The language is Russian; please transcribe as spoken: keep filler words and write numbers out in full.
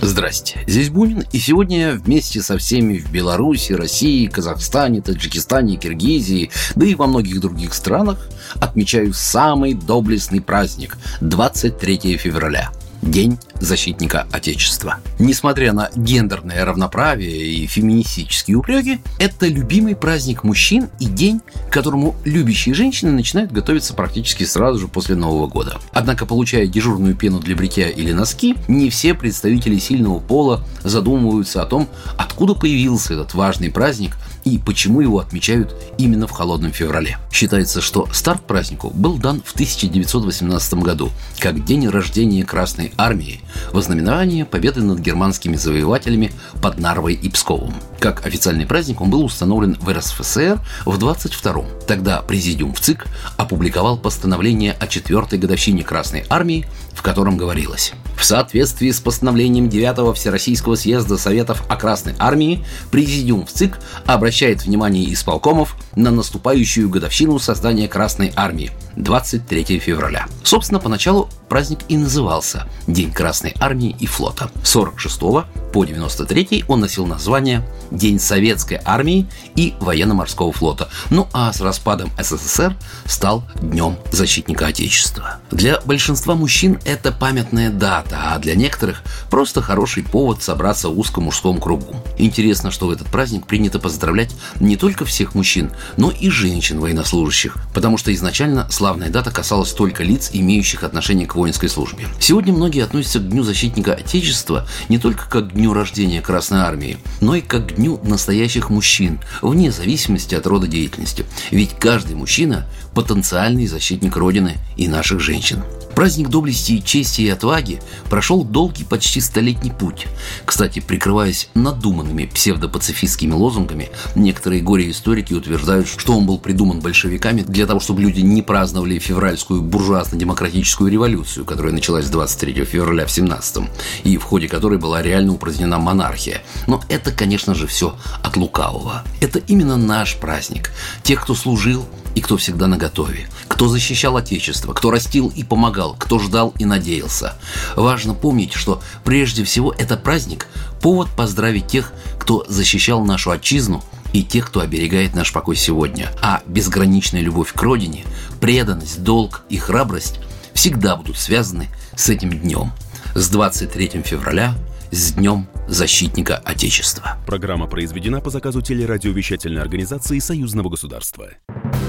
Здрасте, здесь Бунин, и сегодня вместе со всеми в Беларуси, России, Казахстане, Таджикистане, Киргизии, да и во многих других странах отмечаю самый доблестный праздник – двадцать третьего февраля. День Защитника Отечества. Несмотря на гендерное равноправие и феминистические упреки, это любимый праздник мужчин и день, к которому любящие женщины начинают готовиться практически сразу же после Нового года. Однако, получая дежурную пену для бритья или носки, не все представители сильного пола задумываются о том, откуда появился этот важный праздник и почему его отмечают именно в холодном феврале. Считается, что старт празднику был дан в тысяча девятьсот восемнадцатом году, как день рождения Красной Армии, вознаменование победы над германскими завоевателями под Нарвой и Псковом. Как официальный праздник он был установлен в эр эс эф эс эр в двадцать втором. Тогда президиум ВЦИК опубликовал постановление о четвертой годовщине Красной Армии, в котором говорилось: в соответствии с постановлением девятого Всероссийского съезда Советов о Красной Армии, президиум ВЦИК обращает внимание исполкомов на наступающую годовщину создания Красной Армии двадцать третьего февраля. Собственно, поначалу праздник и назывался День Красной Армии и Флота. С сорок шестого по девяносто третий он носил название День Советской Армии и Военно-Морского Флота, ну а с распадом эс эс эс эр стал Днем Защитника Отечества. Для большинства мужчин это памятная дата, а для некоторых просто хороший повод собраться в узком мужском кругу. Интересно, что в этот праздник принято поздравлять не только всех мужчин, но и женщин-военнослужащих, потому что изначально славная дата касалась только лиц, имеющих отношение к воинской службе. Сегодня многие относятся к Дню Защитника Отечества не только как к дню рождения Красной Армии, но и как к дню настоящих мужчин, вне зависимости от рода деятельности. Ведь каждый мужчина – потенциальный защитник Родины и наших женщин. Праздник доблести, чести и отваги прошел долгий, почти столетний путь. Кстати, прикрываясь надуманными псевдопацифистскими лозунгами, некоторые горе-историки утверждают, что он был придуман большевиками для того, чтобы люди не праздновали февральскую буржуазно-демократическую революцию, которая началась двадцать третьего февраля в семнадцатом, и в ходе которой была реально упразднена монархия. Но это, конечно же, все от лукавого. Это именно наш праздник. Тех, кто служил и кто всегда наготове, кто защищал Отечество, кто растил и помогал, кто ждал и надеялся. Важно помнить, что прежде всего это праздник – повод поздравить тех, кто защищал нашу отчизну, и тех, кто оберегает наш покой сегодня. А безграничная любовь к Родине, преданность, долг и храбрость всегда будут связаны с этим днем. С двадцать третьего февраля, с Днем Защитника Отечества. Программа произведена по заказу телерадиовещательной организации Союзного государства.